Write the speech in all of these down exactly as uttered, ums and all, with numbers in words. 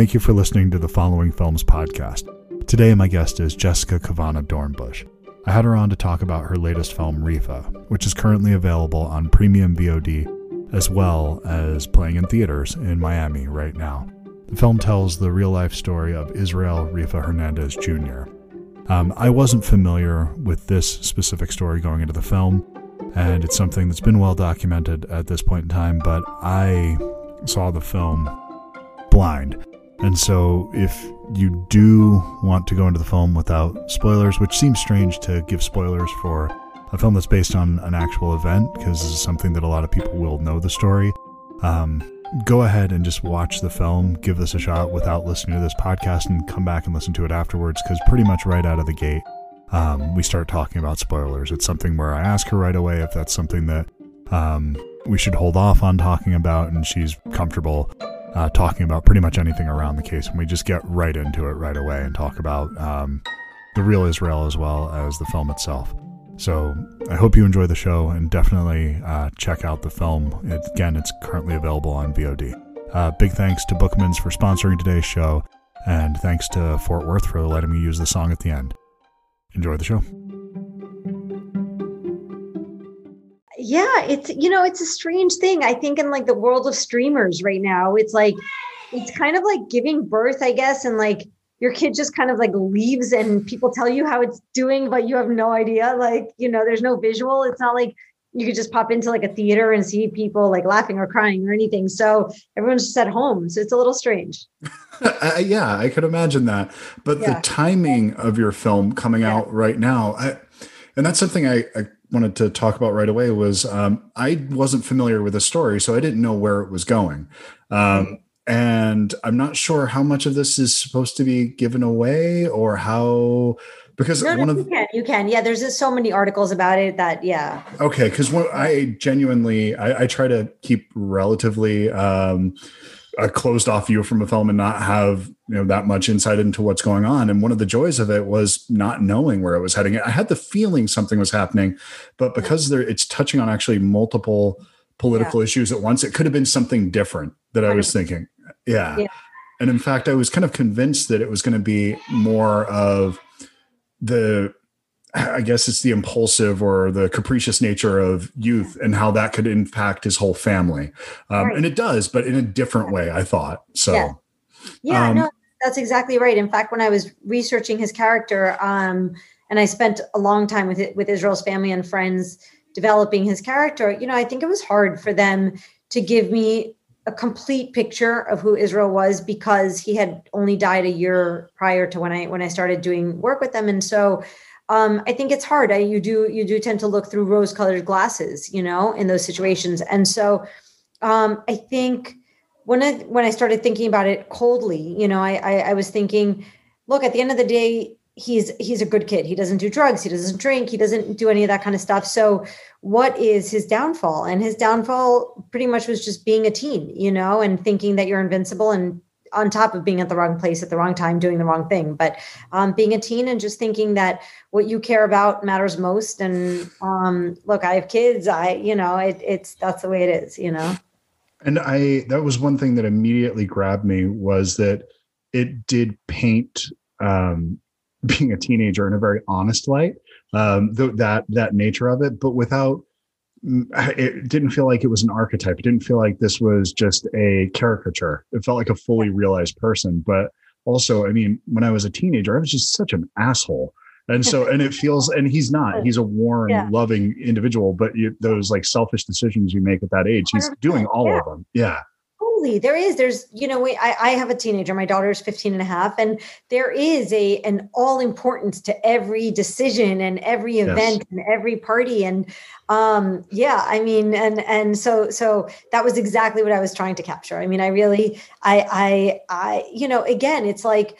Thank you for listening to the Following Films podcast. Today, my guest is Jessica Kavana Dornbusch. I had her on to talk about her latest film, Reefa, which is currently available on premium V O D, as well as playing in theaters in Miami right now. The film tells the real-life story of Israel Reefa Hernandez Junior Um, I wasn't familiar with this specific story going into the film, and it's something that's been well documented at this point in time, but I saw the film blind. And so if you do want to go into the film without spoilers, which seems strange to give spoilers for a film that's based on an actual event, because this is something that a lot of people will know the story, um, go ahead and just watch the film, give this a shot without listening to this podcast, and come back and listen to it afterwards, because pretty much right out of the gate, um, we start talking about spoilers. It's something where I ask her right away if that's something that um, we should hold off on talking about, and she's comfortable uh, talking about pretty much anything around the case, and we just get right into it right away and talk about um, the real Israel as well as the film itself. So I hope you enjoy the show, and definitely uh, check out the film. It, again, it's currently available on V O D. Uh, big thanks to Bookmans for sponsoring today's show, and thanks to Fort Worth for letting me use the song at the end. Enjoy the show. Yeah, it's, you know, it's a strange thing. I think in like the world of streamers right now, it's like, it's kind of like giving birth, I guess, and like, your kid just kind of like leaves and people tell you how it's doing, but you have no idea. Like, you know, there's no visual. It's not like you could just pop into like a theater and see people like laughing or crying or anything. So everyone's just at home. So it's a little strange. Yeah, I could imagine that. But yeah. The timing of your film coming yeah. out right now, I, and that's something I, I wanted to talk about right away was um, I wasn't familiar with the story, so I didn't know where it was going. Um, mm-hmm. And I'm not sure how much of this is supposed to be given away or how, because no, one no, of you can, you can. Yeah. There's just so many articles about it that, yeah. Okay. Cause when I genuinely, I, I try to keep relatively um, a closed off view from a film and not have, you know, that much insight into what's going on. And one of the joys of it was not knowing where it was heading. I had the feeling something was happening, but because there it's touching on actually multiple political yeah. issues at once, it could have been something different that I was thinking. Yeah. yeah. And in fact, I was kind of convinced that it was going to be more of the, I guess it's the impulsive or the capricious nature of youth and how that could impact his whole family. Um, right. And it does, but in a different way, I thought. So, yeah, yeah um, no, that's exactly right. In fact, when I was researching his character, um, and I spent a long time with it, with Israel's family and friends developing his character, you know, I think it was hard for them to give me a complete picture of who Israel was because he had only died a year prior to when I when I started doing work with them. And so um, I think it's hard. I, you do you do tend to look through rose-colored glasses, you know, in those situations. And so um, I think when I when I started thinking about it coldly, you know, I, I I was thinking, look, at the end of the day, he's he's a good kid. He doesn't do drugs. He doesn't drink. He doesn't do any of that kind of stuff. So what is his downfall? And his downfall pretty much was just being a teen, you know, and thinking that you're invincible, and on top of being at the wrong place at the wrong time, doing the wrong thing, but um, being a teen and just thinking that what you care about matters most. And um, look, I have kids. I, you know, it, it's, that's the way it is, you know? And I, that was one thing that immediately grabbed me was that it did paint, um, being a teenager in a very honest light, um, th- that, that nature of it, but without, it didn't feel like it was an archetype. It didn't feel like this was just a caricature. It felt like a fully realized person. But also, I mean, when I was a teenager, I was just such an asshole. And so, and it feels, and he's not, he's a warm, yeah. loving individual, but you, those like selfish decisions you make at that age, he's doing all yeah. of them. Yeah. There is, there's, you know, we, I, I have a teenager, my daughter is fifteen and a half, and there is a, an all importance to every decision and every event yes. and every party. And, um, yeah, I mean, and, and so, so that was exactly what I was trying to capture. I mean, I really, I, I, I, you know, again, it's like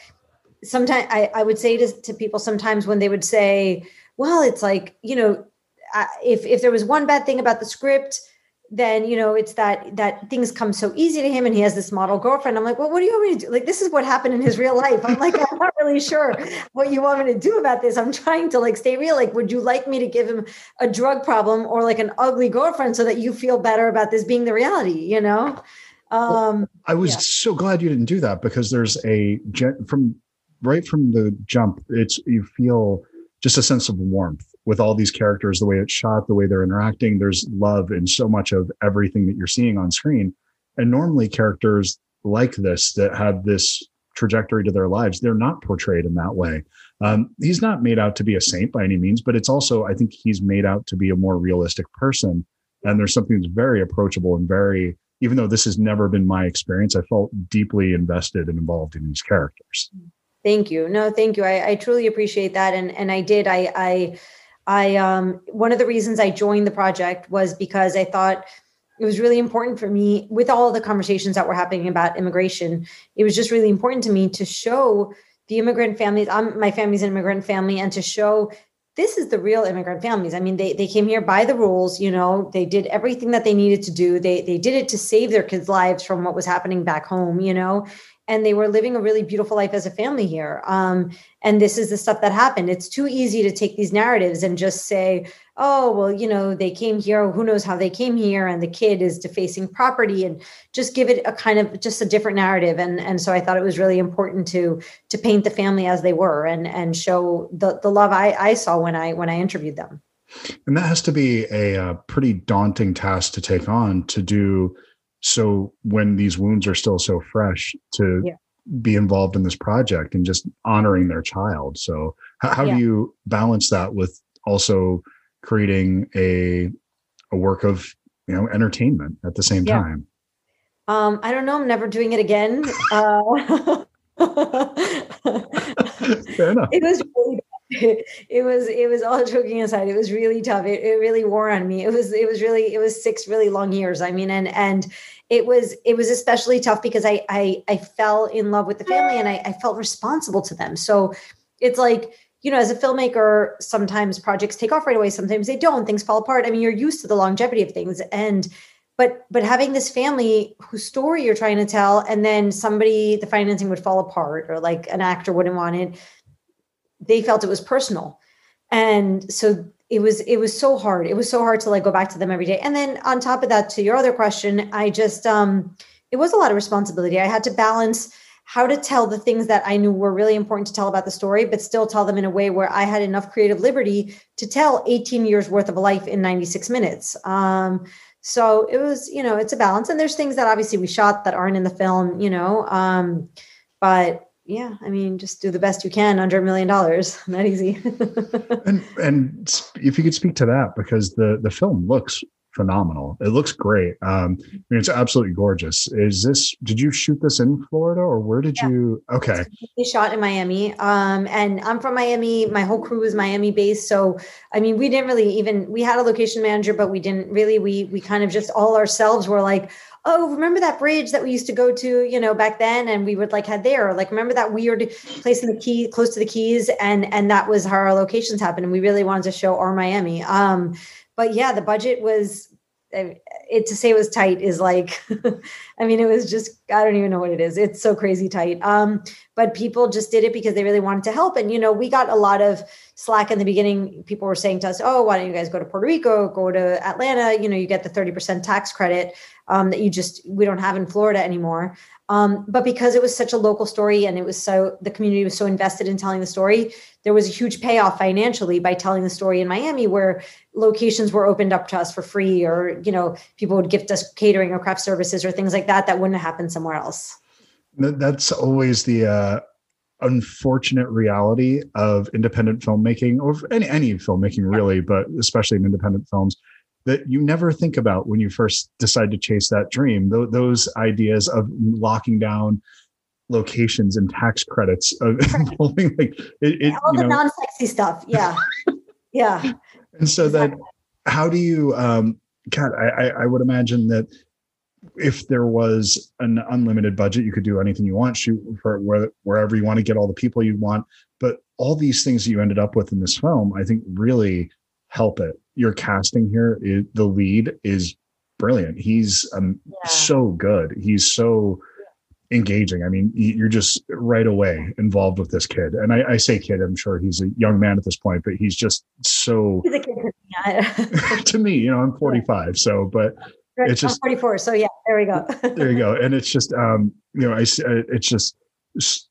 sometimes I, I would say to, to people sometimes when they would say, well, it's like, you know, if, if there was one bad thing about the script, then, you know, it's that, that things come so easy to him and he has this model girlfriend. I'm like, well, what do you want me to do? Like, this is what happened in his real life. I'm like, I'm not really sure what you want me to do about this. I'm trying to like, stay real. Like, would you like me to give him a drug problem or like an ugly girlfriend so that you feel better about this being the reality, you know? Um, well, I was yeah. so glad you didn't do that, because there's a from right from the jump, it's you feel just a sense of warmth with all these characters, the way it's shot, the way they're interacting. There's love in so much of everything that you're seeing on screen. And normally characters like this that have this trajectory to their lives, they're not portrayed in that way. Um, he's not made out to be a saint by any means, but it's also, I think he's made out to be a more realistic person. And there's something that's very approachable and very, even though this has never been my experience, I felt deeply invested and involved in these characters. Thank you. No, thank you. I, I truly appreciate that. And, and I did, I, I, I, um, one of the reasons I joined the project was because I thought it was really important for me, with all the conversations that were happening about immigration, it was just really important to me to show the immigrant families. I'm, my family's an immigrant family, and to show this is the real immigrant families. I mean, they they came here by the rules, you know, they did everything that they needed to do. They they did it to save their kids' lives from what was happening back home, you know, and they were living a really beautiful life as a family here. Um, and this is the stuff that happened. It's too easy to take these narratives and just say, oh, well, you know, they came here, who knows how they came here, and the kid is defacing property, and just give it a kind of just a different narrative. And, and so I thought it was really important to to paint the family as they were, and and show the the love I, I saw when I when I interviewed them. And that has to be a, a pretty daunting task to take on, to do so when these wounds are still so fresh, to yeah. be involved in this project and just honoring their child. So how, how yeah. do you balance that with also creating a a work of, you know, entertainment at the same yeah. time? Um, I don't know. I'm never doing it again. Uh, Fair enough. It was really bad. It was, it was all joking aside. It was really tough. It, it really wore on me. It was, it was really, it was six really long years. I mean, and, and it was, it was especially tough because I, I, I fell in love with the family, and I, I felt responsible to them. So it's like, you know, as a filmmaker, sometimes projects take off right away. Sometimes they don't, things fall apart. I mean, you're used to the longevity of things. And, but, but having this family whose story you're trying to tell, and then somebody, the financing would fall apart, or like an actor wouldn't want it. They felt it was personal. And so it was, it was so hard. It was so hard to like go back to them every day. And then on top of that, to your other question, I just, um, it was a lot of responsibility. I had to balance how to tell the things that I knew were really important to tell about the story, but still tell them in a way where I had enough creative liberty to tell eighteen years worth of a life in ninety-six minutes. Um, so it was, you know, it's a balance, and there's things that obviously we shot that aren't in the film, you know, um, but yeah, I mean, just do the best you can under a million dollars. Not easy. and, and if you could speak to that, because the, the film looks phenomenal. It looks great. Um, I mean, it's absolutely gorgeous. Is this, did you shoot this in Florida, or where did yeah. you? Okay. We shot in Miami. Um, and I'm from Miami. My whole crew is Miami based. So, I mean, we didn't really even, we had a location manager, but we didn't really, we, we kind of just all ourselves were like, oh, remember that bridge that we used to go to, you know, back then? And we would like had there, like, remember that weird place in the key close to the Keys? And, and that was how our locations happened. And we really wanted to show our Miami. Um, but yeah, the budget was, it to say it was tight is like, I mean, it was just, I don't even know what it is. It's so crazy tight. Um, but people just did it because they really wanted to help. And, you know, we got a lot of slack in the beginning. People were saying to us, oh, why don't you guys go to Puerto Rico, go to Atlanta? You know, you get the thirty percent tax credit um, that you just, we don't have in Florida anymore. Um, but because it was such a local story, and it was so, the community was so invested in telling the story, there was a huge payoff financially by telling the story in Miami, where locations were opened up to us for free, or, you know, people would gift us catering or craft services or things like that, that wouldn't have happened somewhere else. That's always the uh, unfortunate reality of independent filmmaking, or any, any filmmaking really, yeah. but especially in independent films, that you never think about when you first decide to chase that dream. Th- those ideas of locking down locations and tax credits, of right. like it, it, all you the know. non-sexy stuff. Yeah, yeah. And so exactly. that, how do you? Um, God, I, I would imagine that if there was an unlimited budget, you could do anything you want, shoot for where, wherever you want to, get all the people you want. But all these things that you ended up with in this film, I think, really help it. Your casting here, is, the lead is brilliant. He's um, yeah. so good. He's so yeah. engaging. I mean, you're just right away involved with this kid. And I, I say kid, I'm sure he's a young man at this point, but he's just so... He's a kid. to me, you know, I'm forty-five. So, but It's just forty-four. So yeah, there we go. There you go. And it's just, um, you know, I, it's just,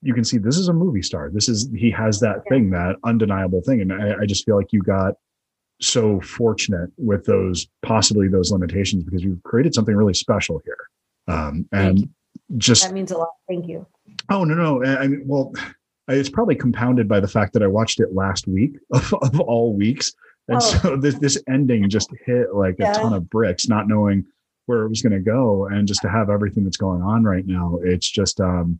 you can see this is a movie star. This is, he has that yeah. thing, that undeniable thing. And I, I just feel like you got so fortunate with those, possibly those limitations, because you've created something really special here. Um, and just, that means a lot. Thank you. Oh, no, no. I mean, well, it's probably compounded by the fact that I watched it last week of, of all weeks. And oh. so this, this ending just hit like yeah. a ton of bricks, not knowing where it was going to go. And just to have everything that's going on right now, it's just, um,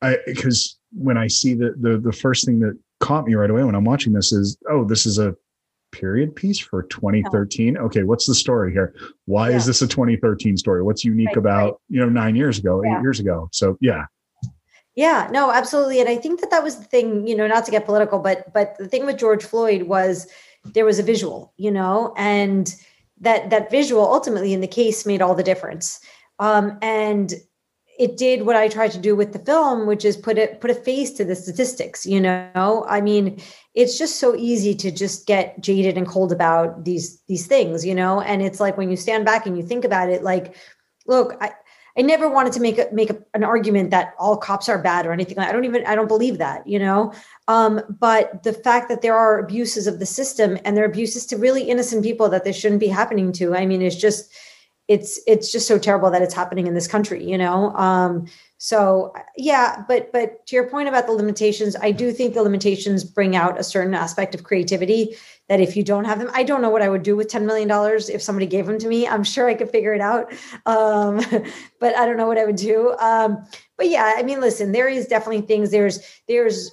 I, cause when I see the, the, the first thing that caught me right away when I'm watching this is, oh, this is a period piece for twenty thirteen. Okay. What's the story here? Why yeah. is this a twenty thirteen story? What's unique right, about, right. you know, nine years ago, yeah. eight years ago. So yeah. Yeah, no, absolutely. And I think that that was the thing, you know, not to get political, but, but the thing with George Floyd was there was a visual, you know, and that, that visual ultimately in the case made all the difference. Um, and it did what I tried to do with the film, which is put it, put a face to the statistics, you know, I mean, it's just so easy to just get jaded and cold about these, these things, you know, and it's like, when you stand back and you think about it, like, look, I, I never wanted to make a, make a, an argument that all cops are bad or anything. I don't even, I don't believe that, you know? Um, but the fact that there are abuses of the system and there are abuses to really innocent people that they shouldn't be happening to. I mean, it's just, it's, it's just so terrible that it's happening in this country, you know? Um, so yeah, but, but to your point about the limitations, I do think the limitations bring out a certain aspect of creativity that if you don't have them, I don't know what I would do with ten million dollars if somebody gave them to me. I'm sure I could figure it out. Um, but I don't know what I would do. Um, but yeah, I mean, listen, there is definitely things there's, there's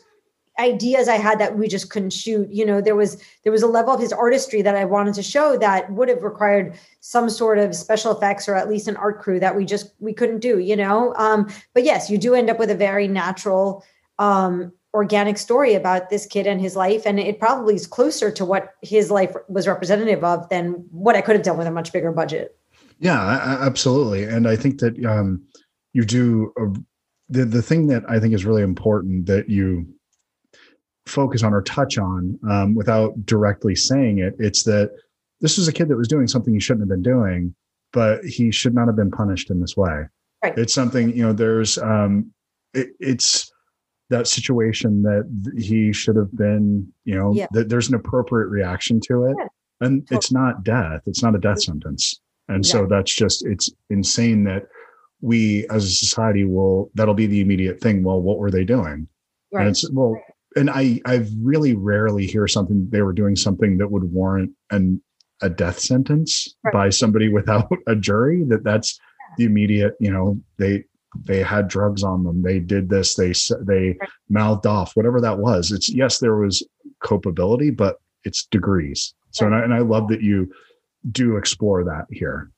ideas I had that we just couldn't shoot. You know, there was, there was a level of his artistry that I wanted to show that would have required some sort of special effects or at least an art crew that we just, we couldn't do, you know? Um, but yes, you do end up with a very natural, um, organic story about this kid and his life. And it probably is closer to what his life was representative of than what I could have done with a much bigger budget. Yeah, absolutely. And I think that um, you do uh, the, the thing that I think is really important that you focus on or touch on um, without directly saying it. It's that this was a kid that was doing something he shouldn't have been doing, but he should not have been punished in this way. Right. It's something, you know, there's um, it, it's, that situation that he should have been, you know, yeah. that there's an appropriate reaction to it. Yeah, and totally. It's not death. It's not a death sentence. And yeah. so that's just, it's insane that we as a society will, that'll be the immediate thing. Well, what were they doing? Right. And it's, well, right. and I, I really rarely hear something, they were doing something that would warrant an, a death sentence right. by somebody without a jury, that that's yeah. the immediate, you know, they, they had drugs on them. They did this. They they right. mouthed off, whatever that was. It's yes, there was culpability, but it's degrees. So, right. and, I, and I love that you do explore that here.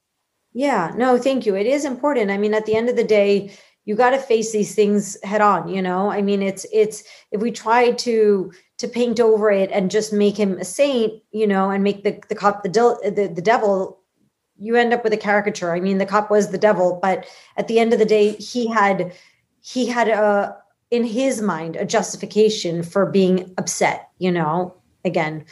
Yeah, no, thank you. It is important. I mean, at the end of the day, you got to face these things head on, you know, I mean, it's, it's, if we try to, to paint over it and just make him a saint, you know, and make the, the cop, the, the, the devil, you end up with a caricature. I mean, the cop was the devil, but at the end of the day, he had, he had a, in his mind, a justification for being upset, you know, again,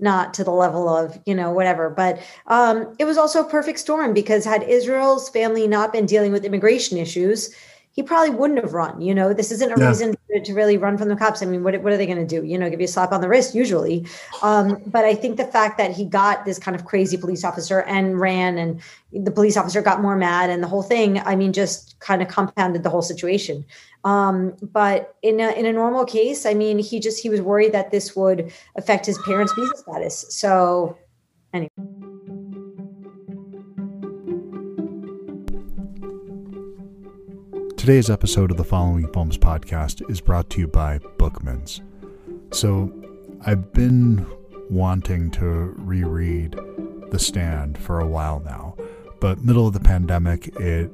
not to the level of, you know, whatever, but um, it was also a perfect storm because had Israel's family not been dealing with immigration issues, he probably wouldn't have run, you know, this isn't a yeah. reason to really run from the cops. I mean, what, what are they going to do? You know, give you a slap on the wrist usually. Um, but I think the fact that he got this kind of crazy police officer and ran and the police officer got more mad and the whole thing, I mean, just kind of compounded the whole situation. Um, but in a, in a normal case, I mean, he just, he was worried that this would affect his parents' visa status. So anyway. Today's episode of the Following Films podcast is brought to you by Bookmans. So I've been wanting to reread The Stand for a while now, but middle of the pandemic, it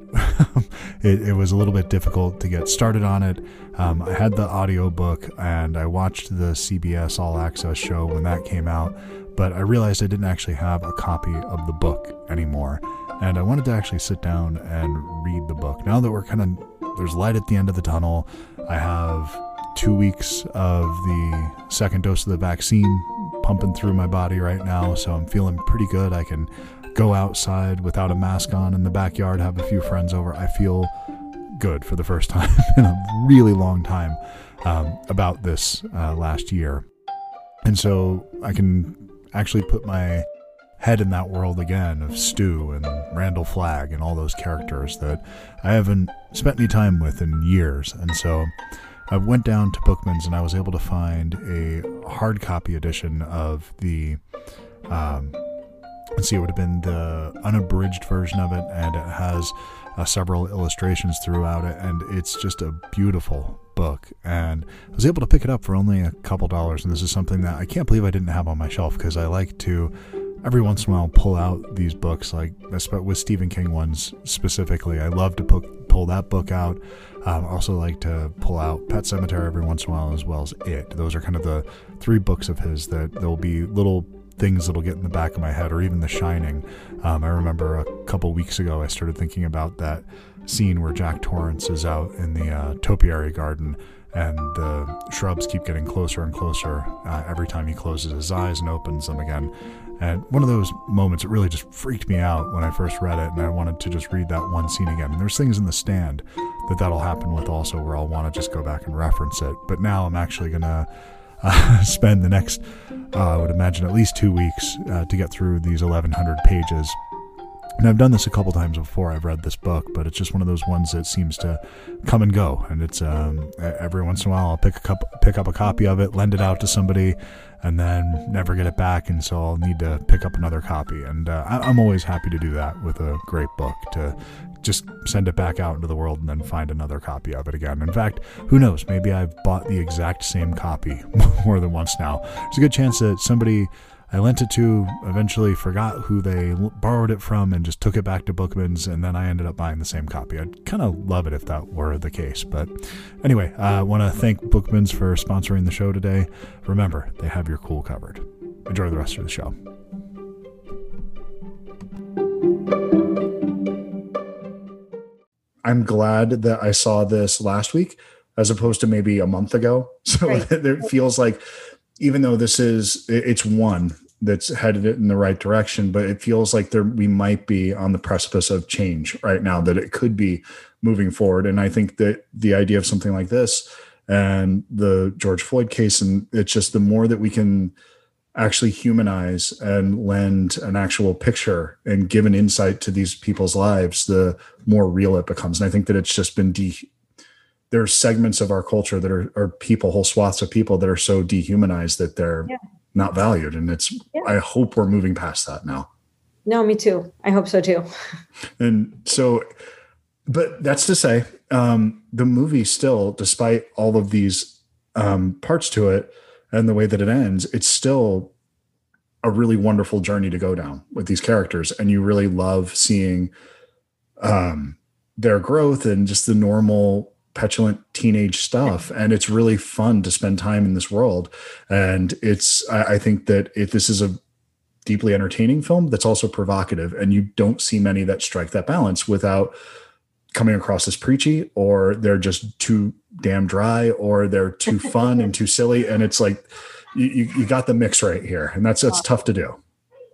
it, it was a little bit difficult to get started on it. Um, I had the audiobook and I watched the C B S All Access show when that came out, but I realized I didn't actually have a copy of the book anymore. And I wanted to actually sit down and read the book. Now that we're kind of there's light at the end of the tunnel. I have two weeks of the second dose of the vaccine pumping through my body right now, so I'm feeling pretty good. I can go outside without a mask on in the backyard, have a few friends over. I feel good for the first time in a really long time um, about this uh, last year. And so I can actually put my head in that world again of Stu and Randall Flagg and all those characters that I haven't spent any time with in years. And so I went down to Bookmans and I was able to find a hard copy edition of the, um, let's see, it would have been the unabridged version of it, and it has uh, several illustrations throughout it, and it's just a beautiful book. And I was able to pick it up for only a couple dollars, and this is something that I can't believe I didn't have on my shelf, because I like to every once in a while pull out these books, like with Stephen King ones specifically. I love to pull that book out. Um, I also like to pull out Pet Sematary every once in a while, as well as It. Those are kind of the three books of his that there'll be little things that'll get in the back of my head, or even The Shining. Um, I remember a couple weeks ago, I started thinking about that scene where Jack Torrance is out in the uh, topiary garden, and the shrubs keep getting closer and closer uh, every time he closes his eyes and opens them again. And one of those moments, it really just freaked me out when I first read it, and I wanted to just read that one scene again. And there's things in The Stand that that'll happen with also, where I'll want to just go back and reference it. But now I'm actually going to uh, spend the next, uh, I would imagine, at least two weeks uh, to get through these eleven hundred pages. And I've done this a couple times before I've read this book, but it's just one of those ones that seems to come and go. And it's um, every once in a while I'll pick a cup, pick up a copy of it, lend it out to somebody, and then never get it back. And so I'll need to pick up another copy. And uh, I'm always happy to do that with a great book, to just send it back out into the world and then find another copy of it again. In fact, who knows? Maybe I've bought the exact same copy more than once now. There's a good chance that somebody I lent it to eventually forgot who they borrowed it from and just took it back to Bookman's, and then I ended up buying the same copy. I'd kind of love it if that were the case. But anyway, I uh, want to thank Bookman's for sponsoring the show today. Remember, they have your cool covered. Enjoy the rest of the show. I'm glad that I saw this last week as opposed to maybe a month ago. So right. It feels like, even though this is, it's one that's headed it in the right direction, but it feels like there, we might be on the precipice of change right now, that it could be moving forward. And I think that the idea of something like this and the George Floyd case, and it's just the more that we can actually humanize and lend an actual picture and give an insight to these people's lives, the more real it becomes. And I think that it's just been de there are segments of our culture that are, are people, whole swaths of people that are so dehumanized that they're yeah. not valued. And it's, yeah. I hope we're moving past that now. No, me too. I hope so too. And so, but that's to say, um, the movie still, despite all of these um, parts to it and the way that it ends, it's still a really wonderful journey to go down with these characters. And you really love seeing um, their growth and just the normal, petulant teenage stuff. And it's really fun to spend time in this world. And it's, I think that if this is a deeply entertaining film, that's also provocative, and you don't see many that strike that balance without coming across as preachy, or they're just too damn dry, or they're too fun and too silly. And it's like, you, you got the mix right here. And that's, that's tough to do.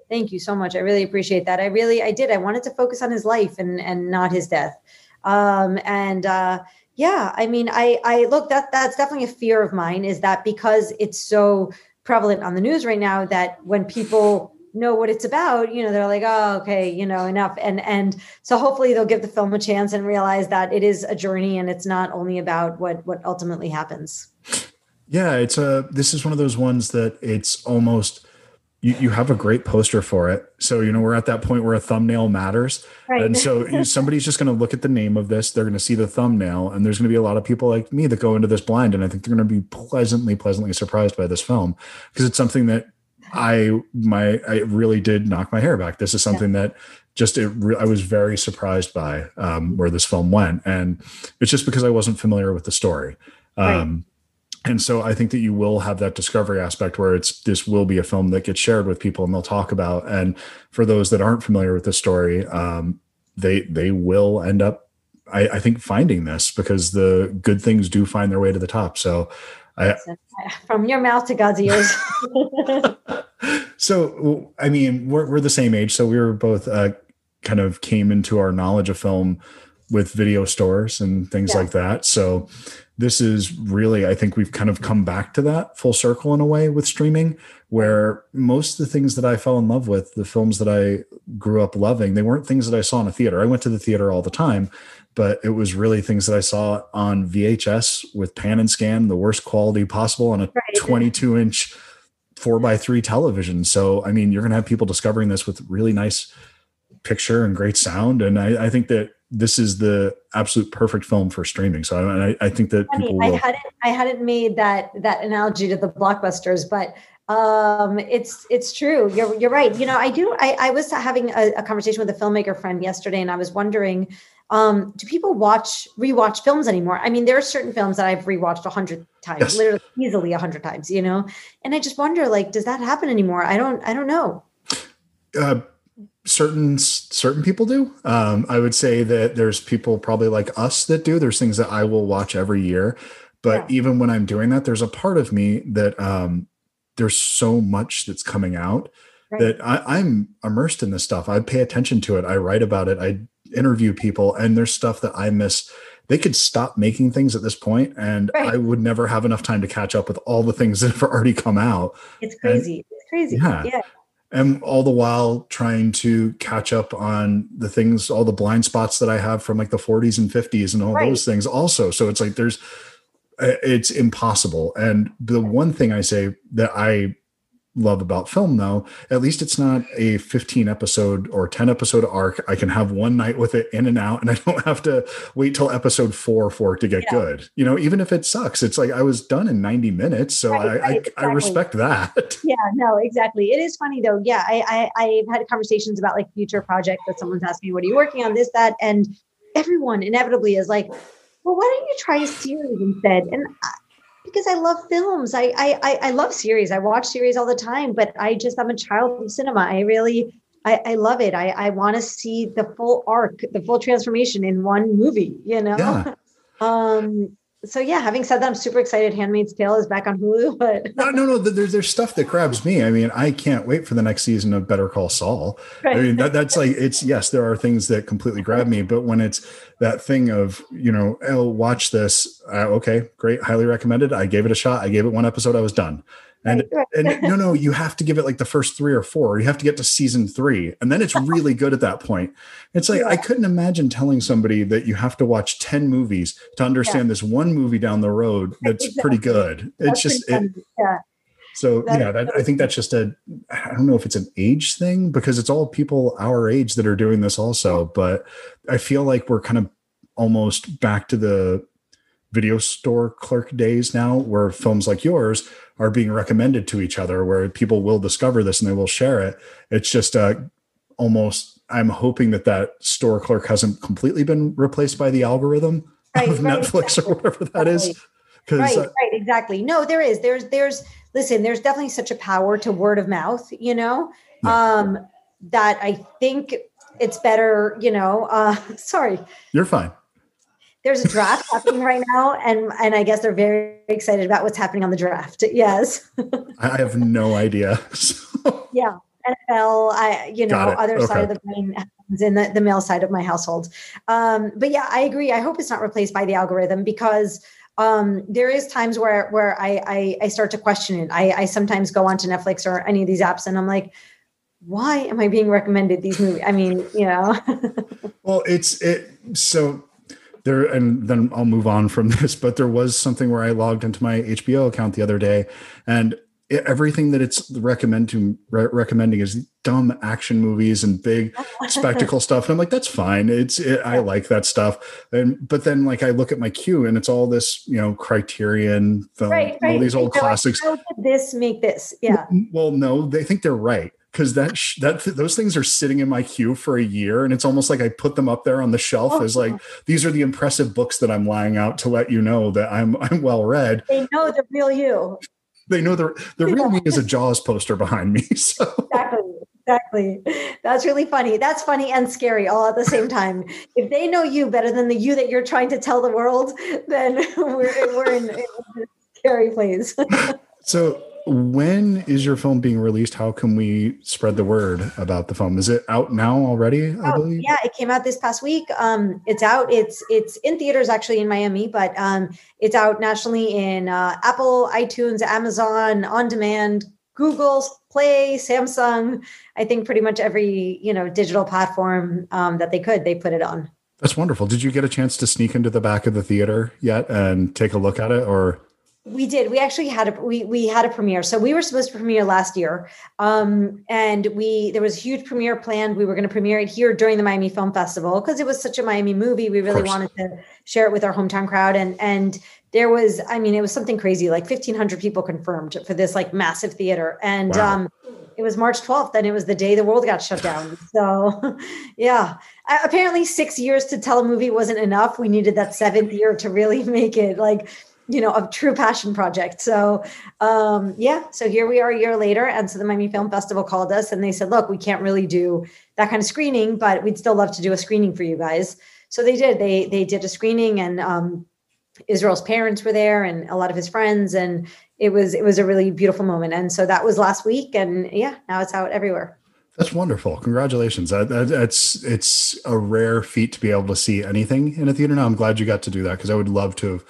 Thank you so much. I really appreciate that. I really, I did. I wanted to focus on his life and, and not his death. Um, and, uh, Yeah. I mean, I, I look, that that's definitely a fear of mine, is that because it's so prevalent on the news right now, that when people know what it's about, you know, they're like, oh, okay, you know, enough. And, and so hopefully they'll give the film a chance and realize that it is a journey, and it's not only about what, what ultimately happens. Yeah. It's a, this is one of those ones that it's almost, You, you have a great poster for it. So, you know, we're at that point where a thumbnail matters. Right. And so somebody's just going to look at the name of this. They're going to see the thumbnail, and there's going to be a lot of people like me that go into this blind. And I think they're going to be pleasantly, pleasantly surprised by this film, because it's something that I, my, I really did knock my hair back. This is something yeah. that just, it re- I was very surprised by um, where this film went. And it's just because I wasn't familiar with the story. Um, right. And so I think that you will have that discovery aspect where it's, this will be a film that gets shared with people and they'll talk about. And for those that aren't familiar with the story, um, they, they will end up, I, I think, finding this, because the good things do find their way to the top. So I, From your mouth to God's ears. So, I mean, we're, we're the same age. So we were both uh, kind of came into our knowledge of film with video stores and things yeah. like that. So this is really, I think we've kind of come back to that full circle in a way with streaming, where most of the things that I fell in love with, the films that I grew up loving, they weren't things that I saw in a theater. I went to the theater all the time, but it was really things that I saw on V H S with pan and scan, the worst quality possible on a twenty-two inch four by three television. So, I mean, you're going to have people discovering this with really nice picture and great sound. And I, I think that this is the absolute perfect film for streaming. So I, I think that people will. I hadn't, I hadn't made that, that analogy to the blockbusters, but um, it's, it's true. You're, you're right. You know, I do. I, I was having a, a conversation with a filmmaker friend yesterday, and I was wondering, um, do people watch, rewatch films anymore? I mean, there are certain films that I've rewatched a hundred times, yes. literally easily a hundred times, you know? And I just wonder, like, does that happen anymore? I don't, I don't know. Uh, certain certain people do. Um, I would say that there's people probably like us that do. There's things that I will watch every year. But yeah. even when I'm doing that, there's a part of me that um, there's so much that's coming out right. that I, I'm immersed in this stuff. I pay attention to it. I write about it. I interview people, and there's stuff that I miss. They could stop making things at this point, and right. I would never have enough time to catch up with all the things that have already come out. It's crazy. And, it's crazy. Yeah. yeah. And all the while trying to catch up on the things, all the blind spots that I have from like the forties and fifties and all right. those things also. So it's like, there's, it's impossible. And the one thing I say that I love about film, though, at least it's not a fifteen episode or ten episode arc. I can have one night with it in and out, and I don't have to wait till episode four for it to get yeah. good. You know, even if it sucks, it's like I was done in ninety minutes. So right, I, right, I, exactly. I respect that. Yeah, no, exactly. It is funny though. Yeah. I, I, I've had conversations about like future projects that someone's asked me, what are you working on, this, that, and everyone inevitably is like, well, why don't you try a series instead? And I, Because I love films. I, I I love series. I watch series all the time, but I just, I'm a child of cinema. I really, I, I love it. I, I want to see the full arc, the full transformation in one movie, you know? Yeah. Um. So yeah, having said that, I'm super excited. Handmaid's Tale is back on Hulu, but. no, no, no. There's, there's stuff that grabs me. I mean, I can't wait for the next season of Better Call Saul. Right. I mean, that, that's like, it's, yes, there are things that completely grab me, but when it's that thing of, you know, I'll watch this. Uh, okay, great. Highly recommended. I gave it a shot. I gave it one episode. I was done. And, right, right. and no, no, you have to give it like the first three or four. You have to get to season three. And then it's really good at that point. It's like, yeah. I couldn't imagine telling somebody that you have to watch ten movies to understand yeah. this one movie down the road. That's exactly. pretty good. It's that's just, it, yeah. so that yeah, that, I think that's just a, I don't know if it's an age thing, because it's all people our age that are doing this also. But I feel like we're kind of almost back to the video store clerk days now, where films like yours are being recommended to each other, where people will discover this and they will share it. It's just uh, almost, I'm hoping that that store clerk hasn't completely been replaced by the algorithm right, of right, Netflix exactly. or whatever that exactly. is. Right, uh, right, exactly. No, there is, there's, there's, listen, there's definitely such a power to word of mouth, you know, yeah. um, that I think it's better, you know, uh, sorry. You're fine. There's a draft happening right now, and, and I guess they're very excited about what's happening on the draft. Yes. I have no idea. So. Yeah. N F L, I, you know, other okay. side of the brain happens in the, the male side of my household. Um, but yeah, I agree. I hope it's not replaced by the algorithm, because um, there is times where, where I, I, I start to question it. I, I sometimes go onto Netflix or any of these apps and I'm like, why am I being recommended these movies? I mean, you know. Well, it's it. So there, and then I'll move on from this, but there was something where I logged into my H B O account the other day, and it, everything that it's recommend to, re- recommending is dumb action movies and big spectacle stuff. And I'm like, that's fine. It's, it, I like that stuff. And, but then like, I look at my queue and it's all this, you know, Criterion film, right, right. all these old so classics. Like, how did this make this? Yeah. Well, no, they think they're right. Because that sh- that th- those things are sitting in my queue for a year, and it's almost like I put them up there on the shelf oh, as like these are the impressive books that I'm lying out to let you know that I'm I'm well read. They know the real you. They know the the real yeah. me is a Jaws poster behind me. So. Exactly, exactly. That's really funny. That's funny and scary all at the same time. If they know you better than the you that you're trying to tell the world, then we're we're in. Carrie, please. So when is your film being released? How can we spread the word about the film? Is it out now already? I oh, believe? Yeah, it came out this past week. Um, it's out. It's it's in theaters actually in Miami, but um, it's out nationally in uh, Apple, iTunes, Amazon, On Demand, Google Play, Samsung. I think pretty much every you know digital platform um, that they could, they put it on. That's wonderful. Did you get a chance to sneak into the back of the theater yet and take a look at it, or? We did. We actually had a we we had a premiere. So we were supposed to premiere last year, um, and we there was a huge premiere planned. We were going to premiere it here during the Miami Film Festival because it was such a Miami movie. We really wanted to share it with our hometown crowd, and and there was, I mean, it was something crazy, like fifteen hundred people confirmed for this like massive theater, and wow. um, it was March twelfth, and it was the day the world got shut down. So, yeah, I, apparently six years to tell a movie wasn't enough. We needed that seventh year to really make it like. you know, a true passion project. So, um, yeah, so here we are a year later. And so the Miami Film Festival called us and they said, look, we can't really do that kind of screening, but we'd still love to do a screening for you guys. So they did, they, they did a screening, and, um, Israel's parents were there and a lot of his friends. And it was, it was a really beautiful moment. And so that was last week, and yeah, now it's out everywhere. That's wonderful. Congratulations. That's, it's a rare feat to be able to see anything in a theater. Now I'm glad you got to do that, 'cause I would love to have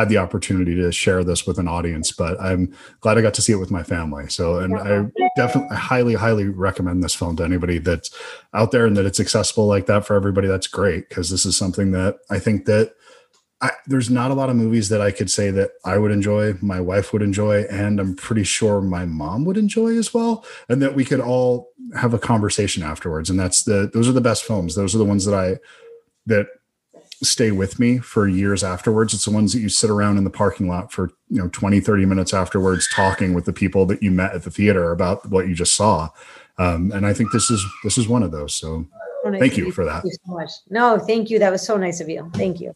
had the opportunity to share this with an audience, but I'm glad I got to see it with my family. So, and yeah. I definitely highly, highly recommend this film to anybody that's out there, and that it's accessible like that for everybody. That's great, because this is something that I think that I, there's not a lot of movies that I could say that I would enjoy, my wife would enjoy, and I'm pretty sure my mom would enjoy as well, and that we could all have a conversation afterwards. And that's the, those are the best films. Those are the ones that I, that, stay with me for years afterwards. It's the ones that you sit around in the parking lot for, you know, twenty, thirty minutes afterwards, talking with the people that you met at the theater about what you just saw. Um, and I think this is, this is one of those. So, so nice thank you for that. Thank you so much. No, thank you. That was so nice of you. Thank you.